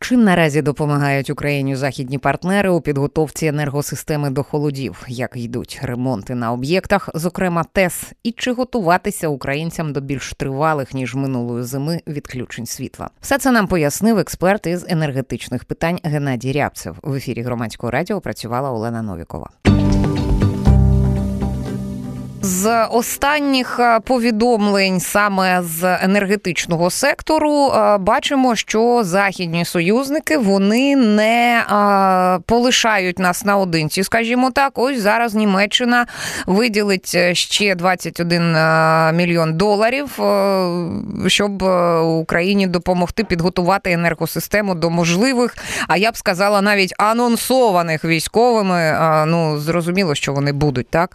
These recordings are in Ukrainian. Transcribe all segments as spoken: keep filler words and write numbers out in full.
Чим наразі допомагають Україні західні партнери у підготовці енергосистеми до холодів? Як йдуть ремонти на об'єктах, зокрема ТЕС? І чи готуватися українцям до більш тривалих, ніж минулої зими, відключень світла? Все це нам пояснив експерт із енергетичних питань Геннадій Рябцев. В ефірі Громадського радіо працювала Олена Новікова. З останніх повідомлень саме з енергетичного сектору бачимо, що західні союзники, вони не полишають нас наодинці, скажімо так. Ось зараз Німеччина виділить ще двадцять один мільйон доларів, щоб Україні допомогти підготувати енергосистему до можливих, а я б сказала, навіть анонсованих військовими, ну, зрозуміло, що вони будуть, так,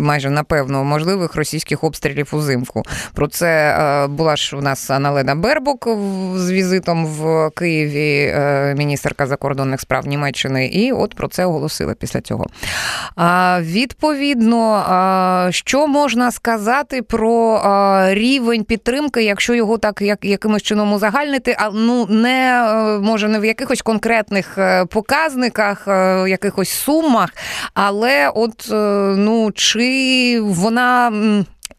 майже напевно, можливих російських обстрілів узимку. Про це була ж у нас Анналена Бербок з візитом в Києві, міністерка закордонних справ Німеччини, і от про це оголосила після цього. Відповідно, що можна сказати про рівень підтримки, якщо його так якимось чином узагальнити, а ну не, може, не в якихось конкретних показниках, якихось сумах, але от, ну, чи і вона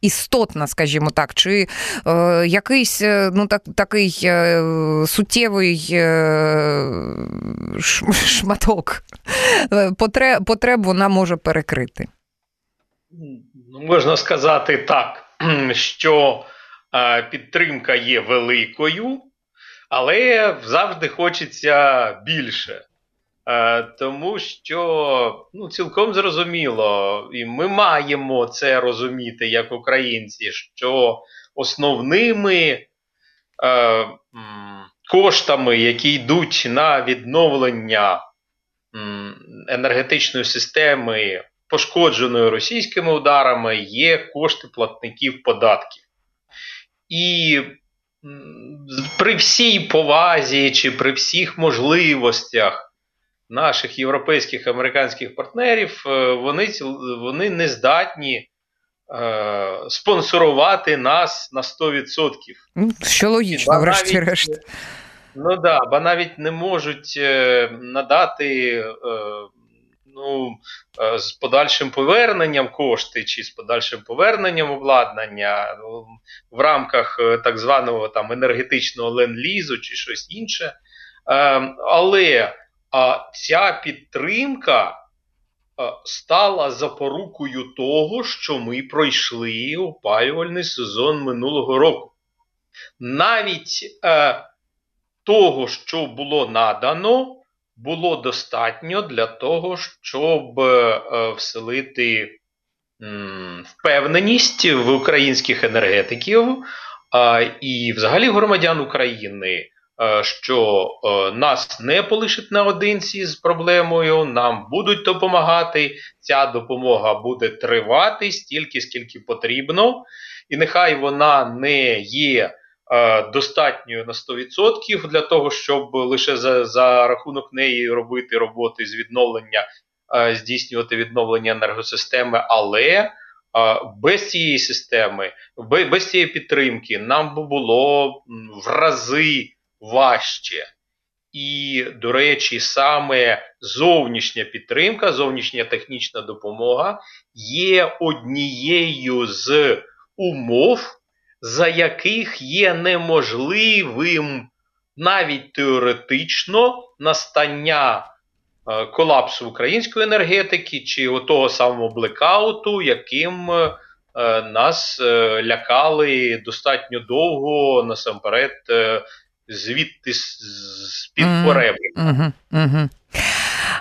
істотна, скажімо так, чи е, якийсь, ну, так, такий е, суттєвий е, ш, шматок потреб, потреб вона може перекрити? Можна сказати так, що підтримка є великою, але завжди хочеться більше. Тому що, ну, цілком зрозуміло, і ми маємо це розуміти як українці, що основними е, коштами, які йдуть на відновлення енергетичної системи, пошкодженої російськими ударами, є кошти платників податків. І при всій повазі чи при всіх можливостях наших європейських, американських партнерів, вони, вони не здатні е, спонсорувати нас на сто відсотків. Що логічно, врешті-решт. Ну так, да, бо навіть не можуть надати е, ну, з подальшим поверненням кошти чи з подальшим поверненням обладнання в рамках так званого там енергетичного ленд-лізу чи щось інше. Е, але А ця підтримка стала запорукою того, що ми пройшли опалювальний сезон минулого року. Навіть е, того, що було надано, було достатньо для того, щоб е, вселити м, впевненість в українських енергетиків е, і взагалі громадян України, що нас не полишить наодинці з проблемою, нам будуть допомагати, ця допомога буде тривати стільки, скільки потрібно, і нехай вона не є достатньою на сто відсотків для того, щоб лише за, за рахунок неї робити роботи з відновлення, здійснювати відновлення енергосистеми, але без цієї системи, без цієї підтримки нам би було в рази важче. І, до речі, саме зовнішня підтримка, зовнішня технічна допомога є однією з умов, за яких є неможливим навіть теоретично настання колапсу української енергетики чи того самого блекауту, яким нас лякали достатньо довго, насамперед, звідти з-під поребрика. Mm-hmm. Mm-hmm.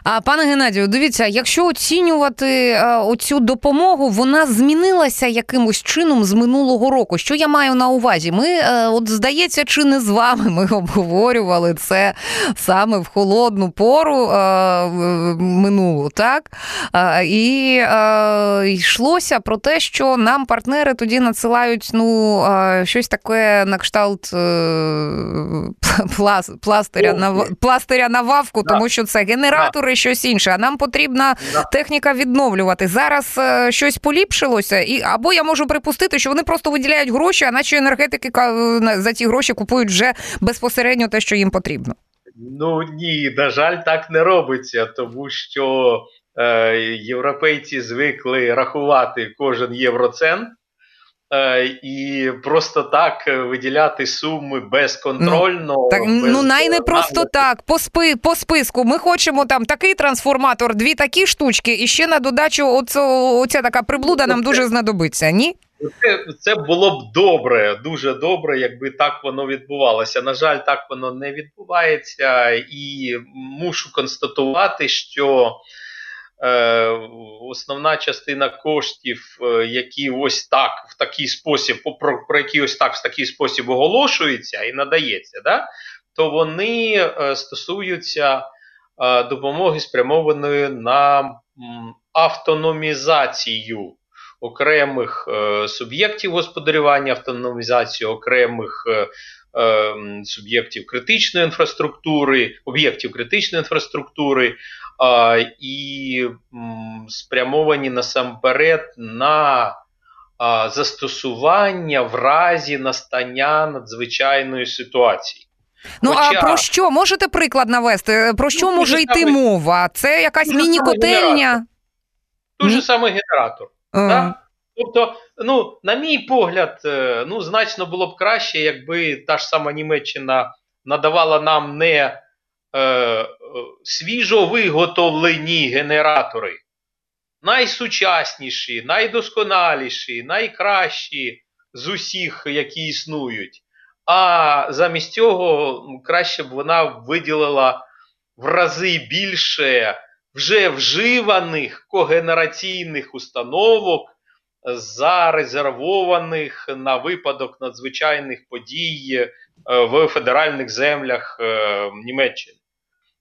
А, пане Геннадію, дивіться, якщо оцінювати а, оцю допомогу, вона змінилася якимось чином з минулого року. Що я маю на увазі? Ми, а, от здається, чи не з вами, ми обговорювали це саме в холодну пору а, минулу, так? А, і а, йшлося про те, що нам партнери тоді надсилають, ну, а, щось таке на кшталт а, пласт, пластиря, на, пластиря на вавку, тому що це генератори, щось інше. А нам потрібна техніка відновлювати. Зараз щось поліпшилося, і або я можу припустити, що вони просто виділяють гроші, а наче енергетики за ці гроші купують вже безпосередньо те, що їм потрібно. Ну ні, на жаль, так не робиться, тому що е, європейці звикли рахувати кожен євроцент е, і просто так виділяти суми безконтрольно. Ну, так, без... ну най не просто так, по, спи, по списку. Ми хочемо там такий трансформатор, дві такі штучки, і ще на додачу оце, оця така приблуда нам дуже знадобиться, ні? Це, це було б добре, дуже добре, якби так воно відбувалося. На жаль, так воно не відбувається, і мушу констатувати, що е, основна частина коштів, які ось так, в такий спосіб, про, про які ось так в такий спосіб оголошуються і надається, да? То вони е, стосуються е, допомоги, спрямованої на м, автономізацію окремих е, суб'єктів господарювання, автономізацію окремих е, е, суб'єктів критичної інфраструктури, об'єктів критичної інфраструктури е, і м, спрямовані насамперед на е, застосування в разі настання надзвичайної ситуації. Ну, хоча... а про що? Можете приклад навести? Про що ну, може йти саме... мова? Це якась міні-котельня? Той же самий генератор. Uh-huh. Так? Тобто, ну, на мій погляд, ну, значно було б краще, якби та ж сама Німеччина надавала нам не е, свіжо виготовлені генератори, найсучасніші, найдосконаліші, найкращі з усіх, які існують, а замість цього краще б вона виділила в рази більше вже вживаних когенераційних установок, зарезервованих на випадок надзвичайних подій в федеральних землях Німеччини.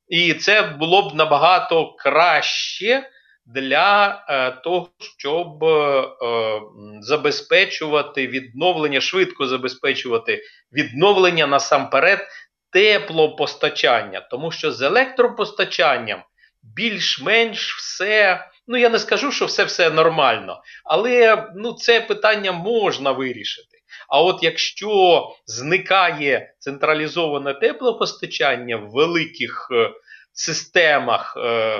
І це було б набагато краще для того, щоб забезпечувати відновлення, швидко забезпечувати відновлення насамперед теплопостачання. Тому що з електропостачанням більш-менш все, ну я не скажу, що все-все нормально, але ну, це питання можна вирішити. А от якщо зникає централізоване теплопостачання в великих е, системах, е,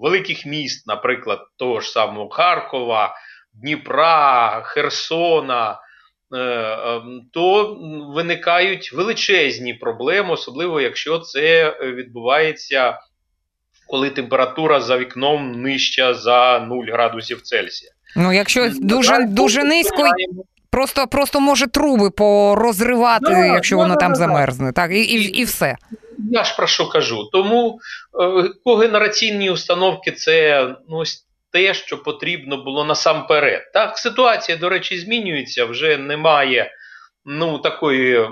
великих міст, наприклад, того ж самого Харкова, Дніпра, Херсона, е, е, то виникають величезні проблеми, особливо якщо це відбувається, коли температура за вікном нижча за нуль градусів Цельсія. Ну, якщо дуже, дуже низько, просто, просто може труби порозривати, да, якщо да, воно да, там да. замерзне. Так, і, і, і все. Я ж про що кажу. Тому е, когенераційні установки – це ну, те, що потрібно було насамперед. Так, ситуація, до речі, змінюється, вже немає ну, такої... М-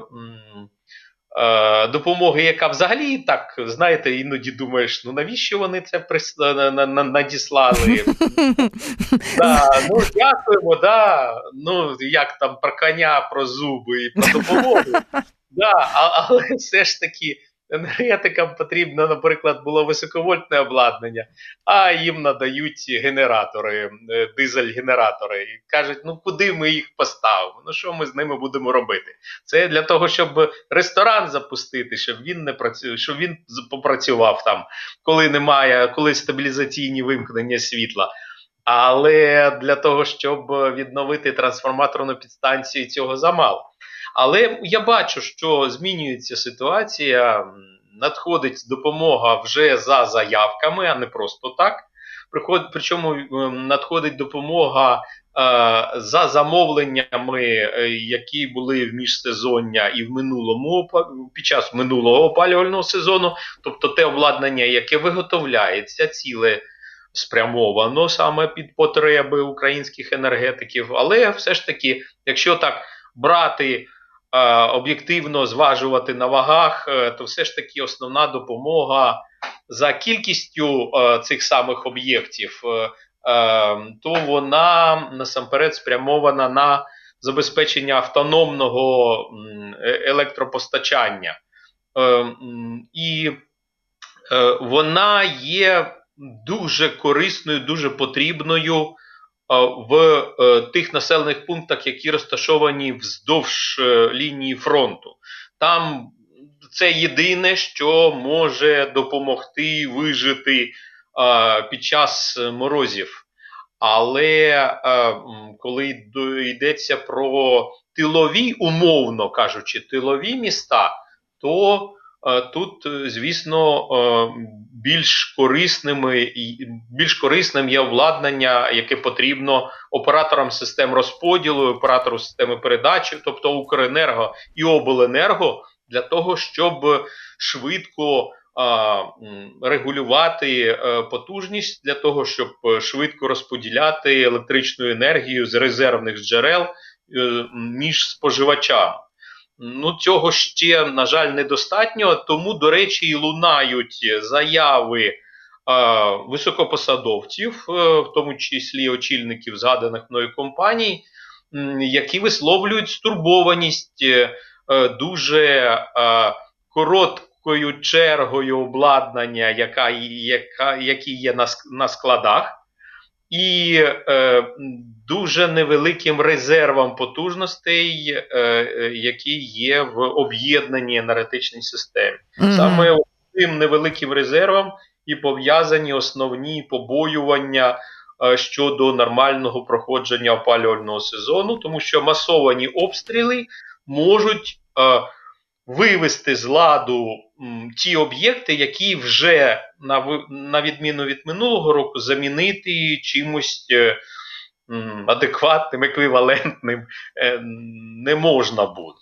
допомоги, яка взагалі так, знаєте, іноді думаєш, ну навіщо вони це прис... надіслали? Да, ну дякуємо, да. Ну як там про коня, про зуби і про допомогу. Да, але все ж таки енергетикам потрібно, наприклад, було високовольтне обладнання, а їм надають генератори, дизель-генератори. І кажуть, ну куди ми їх поставимо, ну що ми з ними будемо робити? Це для того, щоб ресторан запустити, щоб він не працює, щоб він попрацював там, коли немає, коли стабілізаційні вимкнення світла. Але для того, щоб відновити трансформаторну підстанцію, цього замало. Але я бачу, що змінюється ситуація, надходить допомога вже за заявками, а не просто так. Причому надходить допомога за замовленнями, які були в міжсезоння і в минулому, під час минулого опалювального сезону. Тобто те обладнання, яке виготовляється ціле, спрямовано саме під потреби українських енергетиків. Але все ж таки, якщо так брати, об'єктивно зважувати на вагах, то все ж таки основна допомога за кількістю цих самих об'єктів, то вона насамперед спрямована на забезпечення автономного електропостачання. І вона є дуже корисною, дуже потрібною в тих населених пунктах, які розташовані вздовж лінії фронту. Там це єдине, що може допомогти вижити під час морозів. Але коли йдеться про тилові, умовно кажучи, тилові міста, то тут, звісно, більш корисними, більш корисним є обладнання, яке потрібно операторам систем розподілу, оператору системи передачі, тобто Укренерго і Обленерго, для того, щоб швидко регулювати потужність, для того, щоб швидко розподіляти електричну енергію з резервних джерел між споживачами. Ну, цього ще, на жаль, недостатньо, тому, до речі, і лунають заяви е, високопосадовців, е, в тому числі очільників згаданих мною компаній, е, які висловлюють стурбованість е, дуже е, короткою чергою обладнання, яка, яка, які є на, на складах, і е, дуже невеликим резервом потужностей, е, які є в об'єднаній енергетичній системі. Mm-hmm. Саме цим невеликим резервом і пов'язані основні побоювання е, щодо нормального проходження опалювального сезону, тому що масовані обстріли можуть е, вивести з ладу м, ті об'єкти, які вже, на, на відміну від минулого року, замінити чимось м, адекватним, еквівалентним е, не можна буде.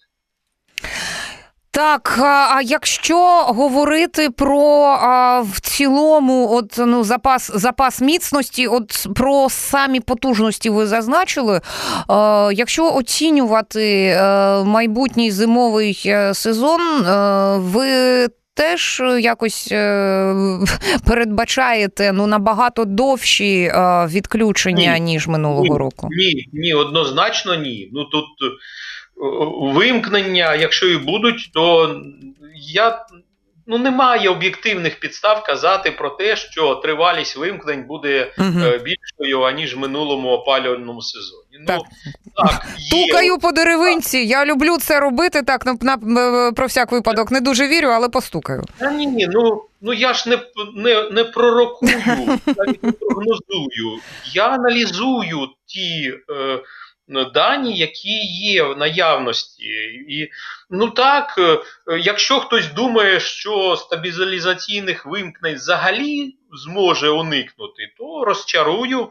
Так, а якщо говорити про а, в цілому от, ну, запас, запас міцності, от про самі потужності ви зазначили, а, якщо оцінювати а, майбутній зимовий сезон, а, ви теж якось е, передбачаєте ну, набагато довші е, відключення, ні, ніж минулого ні, року? Ні, ні, однозначно ні. Ну, тут вимкнення, якщо і будуть, то я, ну, немає об'єктивних підстав казати про те, що тривалість вимкнень буде угу. е, більшою, аніж в минулому опалювальному сезоні. Так. Ну, так, тукаю по деревинці, я люблю це робити, так, на, на, про всяк випадок, не дуже вірю, але постукаю. Та ні, ні, ну, ну я ж не, не, не пророкую, навіть не прогнозую, я аналізую ті е, дані, які є в наявності. І, ну так, якщо хтось думає, що стабілізаційних вимкнень взагалі зможе уникнути, то розчарую.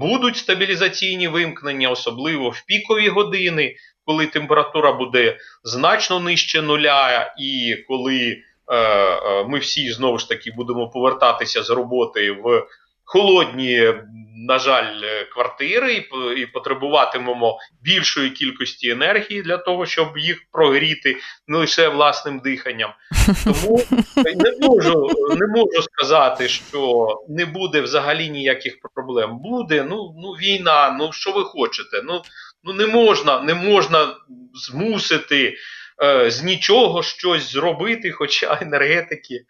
Будуть стабілізаційні вимкнення, особливо в пікові години, коли температура буде значно нижче нуля, і коли е, ми всі, знову ж таки, будемо повертатися з роботи в холодні, на жаль, квартири, і, і потребуватимемо більшої кількості енергії для того, щоб їх прогріти не лише власним диханням. Тому не можу, не можу сказати, що не буде взагалі ніяких проблем. Буде, ну, ну війна, ну що ви хочете? Ну, ну не можна, не можна змусити е, з нічого щось зробити, хоча енергетики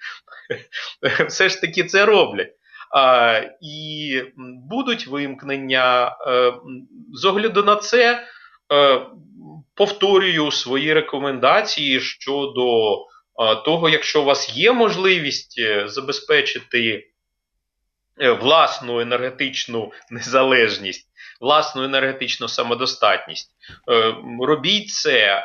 все ж таки це роблять. А, і будуть вимкнення. З огляду на це повторюю свої рекомендації щодо того, якщо у вас є можливість забезпечити власну енергетичну незалежність, власну енергетичну самодостатність. Робіть це,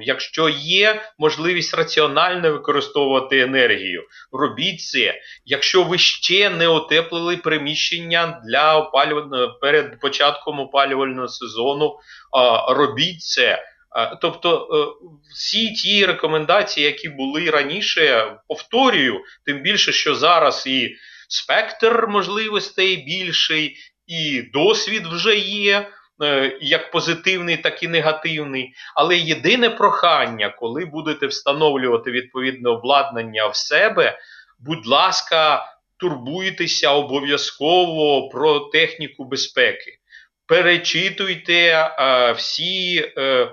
якщо є можливість раціонально використовувати енергію. Робіть це, якщо ви ще не отеплили приміщення для опалювального, перед початком опалювального сезону, робіть це. Тобто всі ті рекомендації, які були раніше, повторюю, тим більше, що зараз і спектр можливостей більший, і досвід вже є, як позитивний, так і негативний. Але єдине прохання, коли будете встановлювати відповідне обладнання в себе, будь ласка, турбуйтеся обов'язково про техніку безпеки. Перечитуйте е, всі е,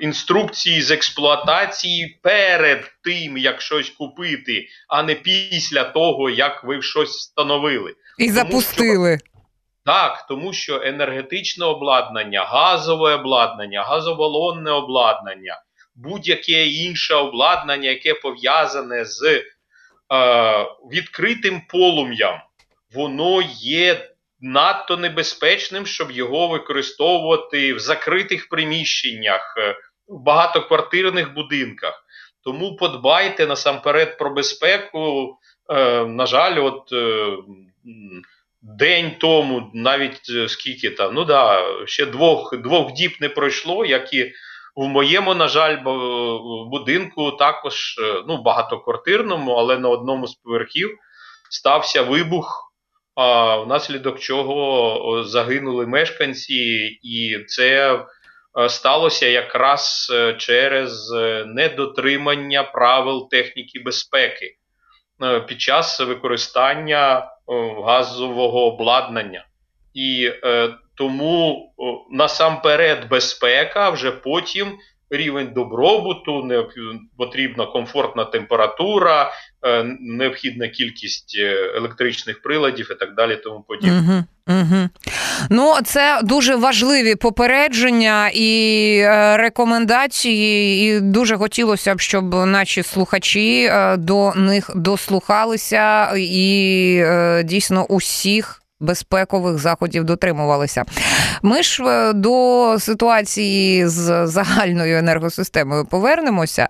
інструкції з експлуатації перед тим, як щось купити, а не після того, як ви щось встановили. І тому, запустили. Що... Так, тому що енергетичне обладнання, газове обладнання, газоволонне обладнання, будь-яке інше обладнання, яке пов'язане з е, відкритим полум'ям, воно є надто небезпечним, щоб його використовувати в закритих приміщеннях, в багатоквартирних будинках. Тому подбайте насамперед про безпеку. Е, на жаль, от е, день тому, навіть скільки там, ну да, ще двох, двох діб не пройшло, як і в моєму, на жаль, будинку також, ну, багатоквартирному, але на одному з поверхів стався вибух, а, внаслідок чого загинули мешканці, і це сталося якраз через недотримання правил техніки безпеки під час використання газового обладнання. І е, тому о, насамперед безпека, вже потім рівень добробуту, необ... потрібна комфортна температура, е, необхідна кількість електричних приладів і так далі, тому подібне. Угу, угу. Ну, це дуже важливі попередження і рекомендації, і дуже хотілося б, щоб наші слухачі до них дослухалися і дійсно усіх безпекових заходів дотримувалися. Ми ж до ситуації з загальною енергосистемою повернемося.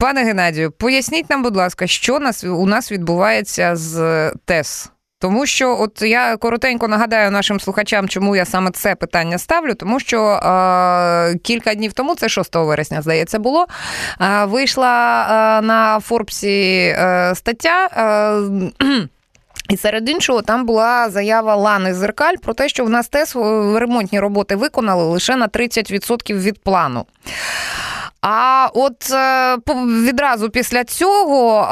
Пане Геннадію, поясніть нам, будь ласка, що нас, у нас відбувається з ТЕС? Тому що, от я коротенько нагадаю нашим слухачам, чому я саме це питання ставлю, тому що е, кілька днів тому, це шостого вересня, здається, було, е, вийшла е, на Форбсі е, стаття, е, і серед іншого там була заява Лани Зеркаль про те, що в нас ТЕС ремонтні роботи виконали лише на тридцять відсотків від плану. А от відразу після цього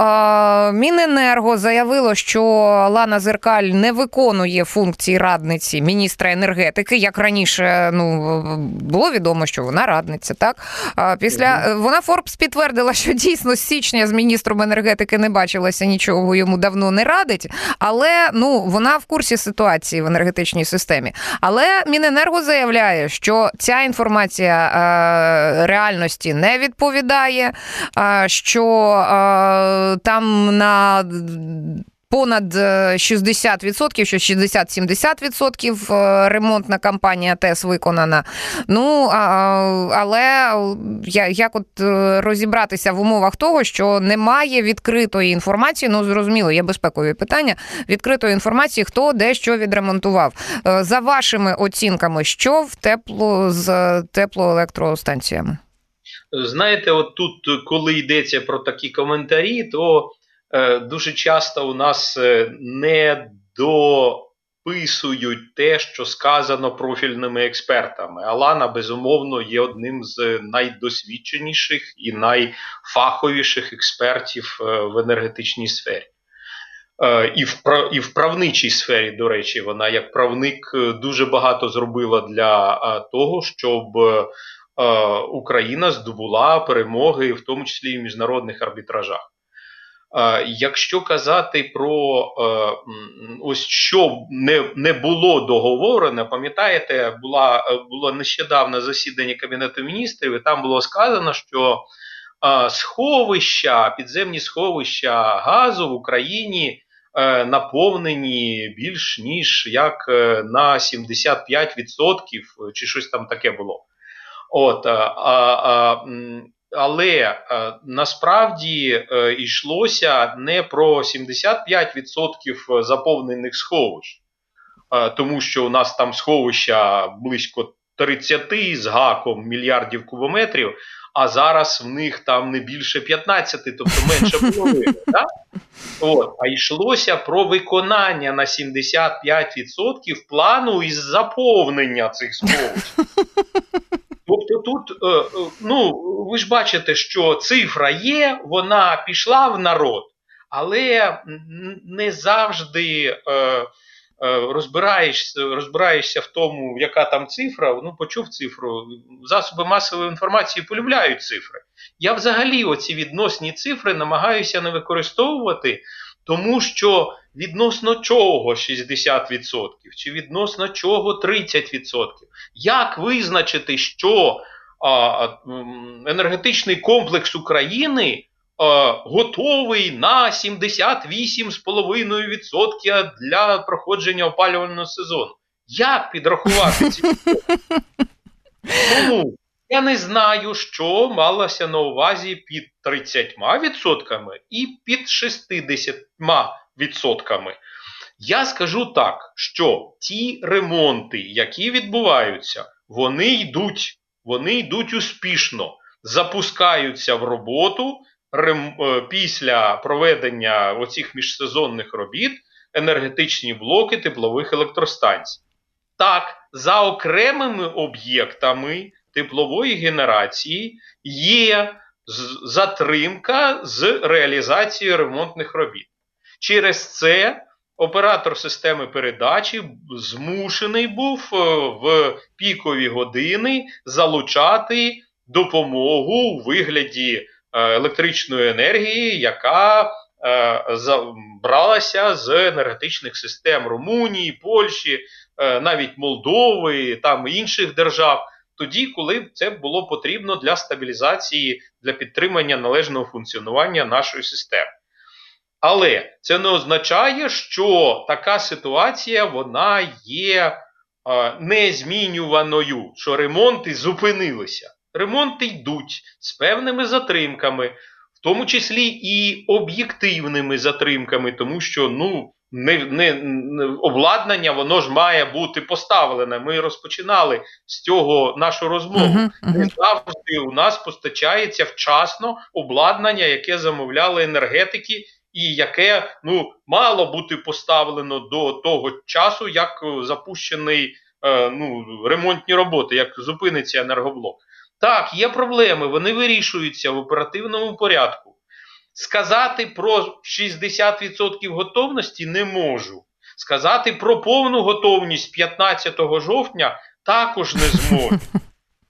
Міненерго заявило, що Лана Зеркаль не виконує функції радниці міністра енергетики, як раніше, ну, було відомо, що вона радниця, так? Після вона Форбс підтвердила, що дійсно з січня з міністром енергетики не бачилася, нічого йому давно не радить, але, ну, вона в курсі ситуації в енергетичній системі. Але Міненерго заявляє, що ця інформація реальності не відповідає, що там на понад шістдесят відсотків, що шістдесят-сімдесят відсотків ремонтна кампанія ТЕС виконана. Ну, але як от розібратися в умовах того, що немає відкритої інформації, ну, зрозуміло, є безпекові питання, відкритої інформації, хто де що відремонтував. За вашими оцінками, що в тепло з теплоелектростанціями? Знаєте, от тут, коли йдеться про такі коментарі, то е, дуже часто у нас не дописують те, що сказано профільними експертами. Алана, безумовно, є одним з найдосвідченіших і найфаховіших експертів в енергетичній сфері. Е, і, в, і в правничій сфері, до речі, вона як правник дуже багато зробила для того, щоб Україна здобула перемоги, в тому числі і в міжнародних арбітражах. Якщо казати про ось що не, не було договорено, пам'ятаєте, була, було нещодавно засідання Кабінету міністрів, і там було сказано, що сховища, підземні сховища газу в Україні наповнені більш ніж як на сімдесят п'ять відсотків, чи щось там таке було. От, а, а, але а, насправді а, йшлося не про сімдесят п'ять відсотків заповнених сховищ, а, тому що у нас там сховища близько тридцять з гаком мільярдів кубометрів, а зараз в них там не більше п'ятнадцять, тобто менше половини. Да? От, а йшлося про виконання на сімдесят п'ять відсотків плану із заповнення цих сховищ. Тобто тут, ну, ви ж бачите, що цифра є, вона пішла в народ, але не завжди Розбираєш, розбираєшся в тому, яка там цифра, ну почув цифру, засоби масової інформації полюбляють цифри. Я взагалі оці відносні цифри намагаюся не використовувати, тому що відносно чого шістдесят відсотків чи відносно чого тридцять відсотків? Як визначити, що а, енергетичний комплекс України готовий на сімдесят вісім цілих п'ять десятих відсотка для проходження опалювального сезону? Як підрахувати ці? Тому я не знаю, що малося на увазі під тридцятьма відсотками і під шістдесятьма відсотками. Я скажу так, що ті ремонти, які відбуваються, вони йдуть, вони йдуть успішно, запускаються в роботу. Після проведення оцих міжсезонних робіт енергетичні блоки теплових електростанцій. Так, за окремими об'єктами теплової генерації є затримка з реалізацією ремонтних робіт. Через це оператор системи передачі змушений був в пікові години залучати допомогу у вигляді електричної енергії, яка е, забралася з енергетичних систем Румунії, Польщі, е, навіть Молдови, там інших держав, тоді, коли це було потрібно для стабілізації, для підтримання належного функціонування нашої системи. Але це не означає, що така ситуація, вона є е, незмінюваною, що ремонти зупинилися. Ремонти йдуть з певними затримками, в тому числі і об'єктивними затримками, тому що ну, не, не, не, обладнання, воно ж має бути поставлене. Ми розпочинали з цього нашу розмову. Uh-huh, uh-huh. Не завжди у нас постачається вчасно обладнання, яке замовляли енергетики, і яке ну, мало бути поставлено до того часу, як запущений е, ну, ремонтні роботи, як зупиниться енергоблок. Так, є проблеми, вони вирішуються в оперативному порядку. Сказати про шістдесят відсотків готовності не можу. Сказати про повну готовність п'ятнадцятого жовтня також не зможу.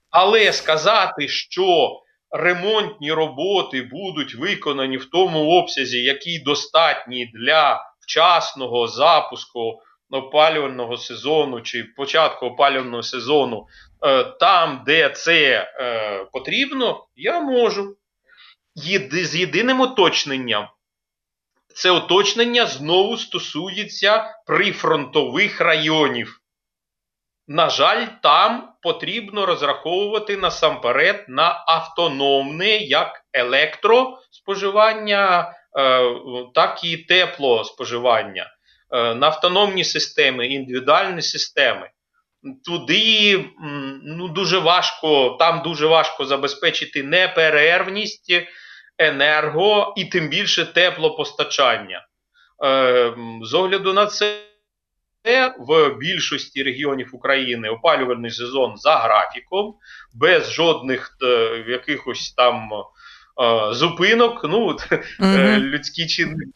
Але сказати, що ремонтні роботи будуть виконані в тому обсязі, який достатній для вчасного запуску опалювального сезону чи початку опалювального сезону там, де це е, потрібно, я можу. Єди, з єдиним уточненням. Це уточнення знову стосується прифронтових районів. На жаль, там потрібно розраховувати насамперед на автономне, як електроспоживання, е, так і теплоспоживання. Е, на автономні системи, індивідуальні системи. Туди ну, дуже важко, там дуже важко забезпечити неперервність енерго і тим більше теплопостачання. Е, з огляду на це, в більшості регіонів України опалювальний сезон за графіком, без жодних е, якихось там е, зупинок. Ну, mm-hmm. Людські чинники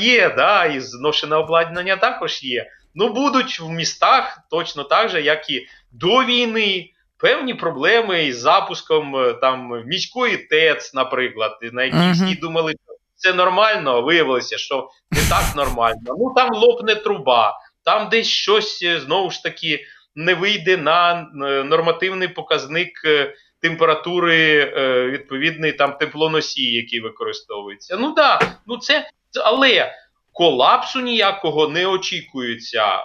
є, да, і зношене обладнання також є. Ну, будуть в містах точно так же, як і до війни, певні проблеми із запуском там міської ТЕЦ, наприклад, на які uh-huh. всі думали, що це нормально, а виявилося, що не так нормально. Ну, там лопне труба, там десь щось, знову ж таки, не вийде на нормативний показник температури відповідний там теплоносій, який використовується. Ну, так, да, ну це, але... Колапсу ніякого не очікується,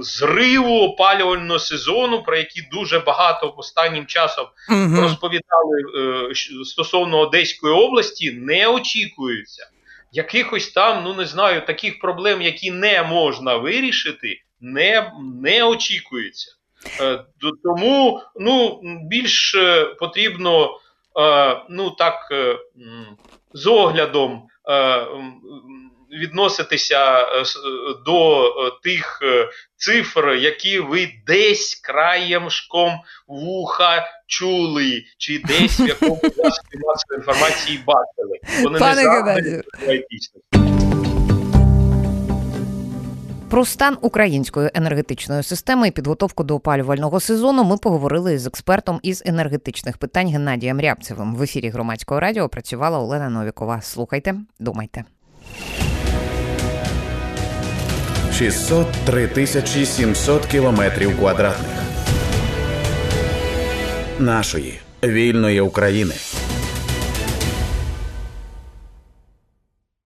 зриву опалювального сезону, про який дуже багато останнім часом mm-hmm. розповідали стосовно Одеської області, не очікується. Якихось там, ну не знаю, таких проблем, які не можна вирішити, не, не очікується. Тому ну, більш потрібно ну, так, з оглядом відноситися до тих цифр, які ви десь краємшком вуха чули, чи десь в якому засобі масової інформації бачили. Вони не завжди. Про стан української енергетичної системи і підготовку до опалювального сезону ми поговорили із експертом із енергетичних питань Геннадієм Рябцевим. В ефірі Громадського радіо працювала Олена Новікова. Слухайте, думайте. шістсот три тисячі сімсот кілометрів квадратних нашої вільної України.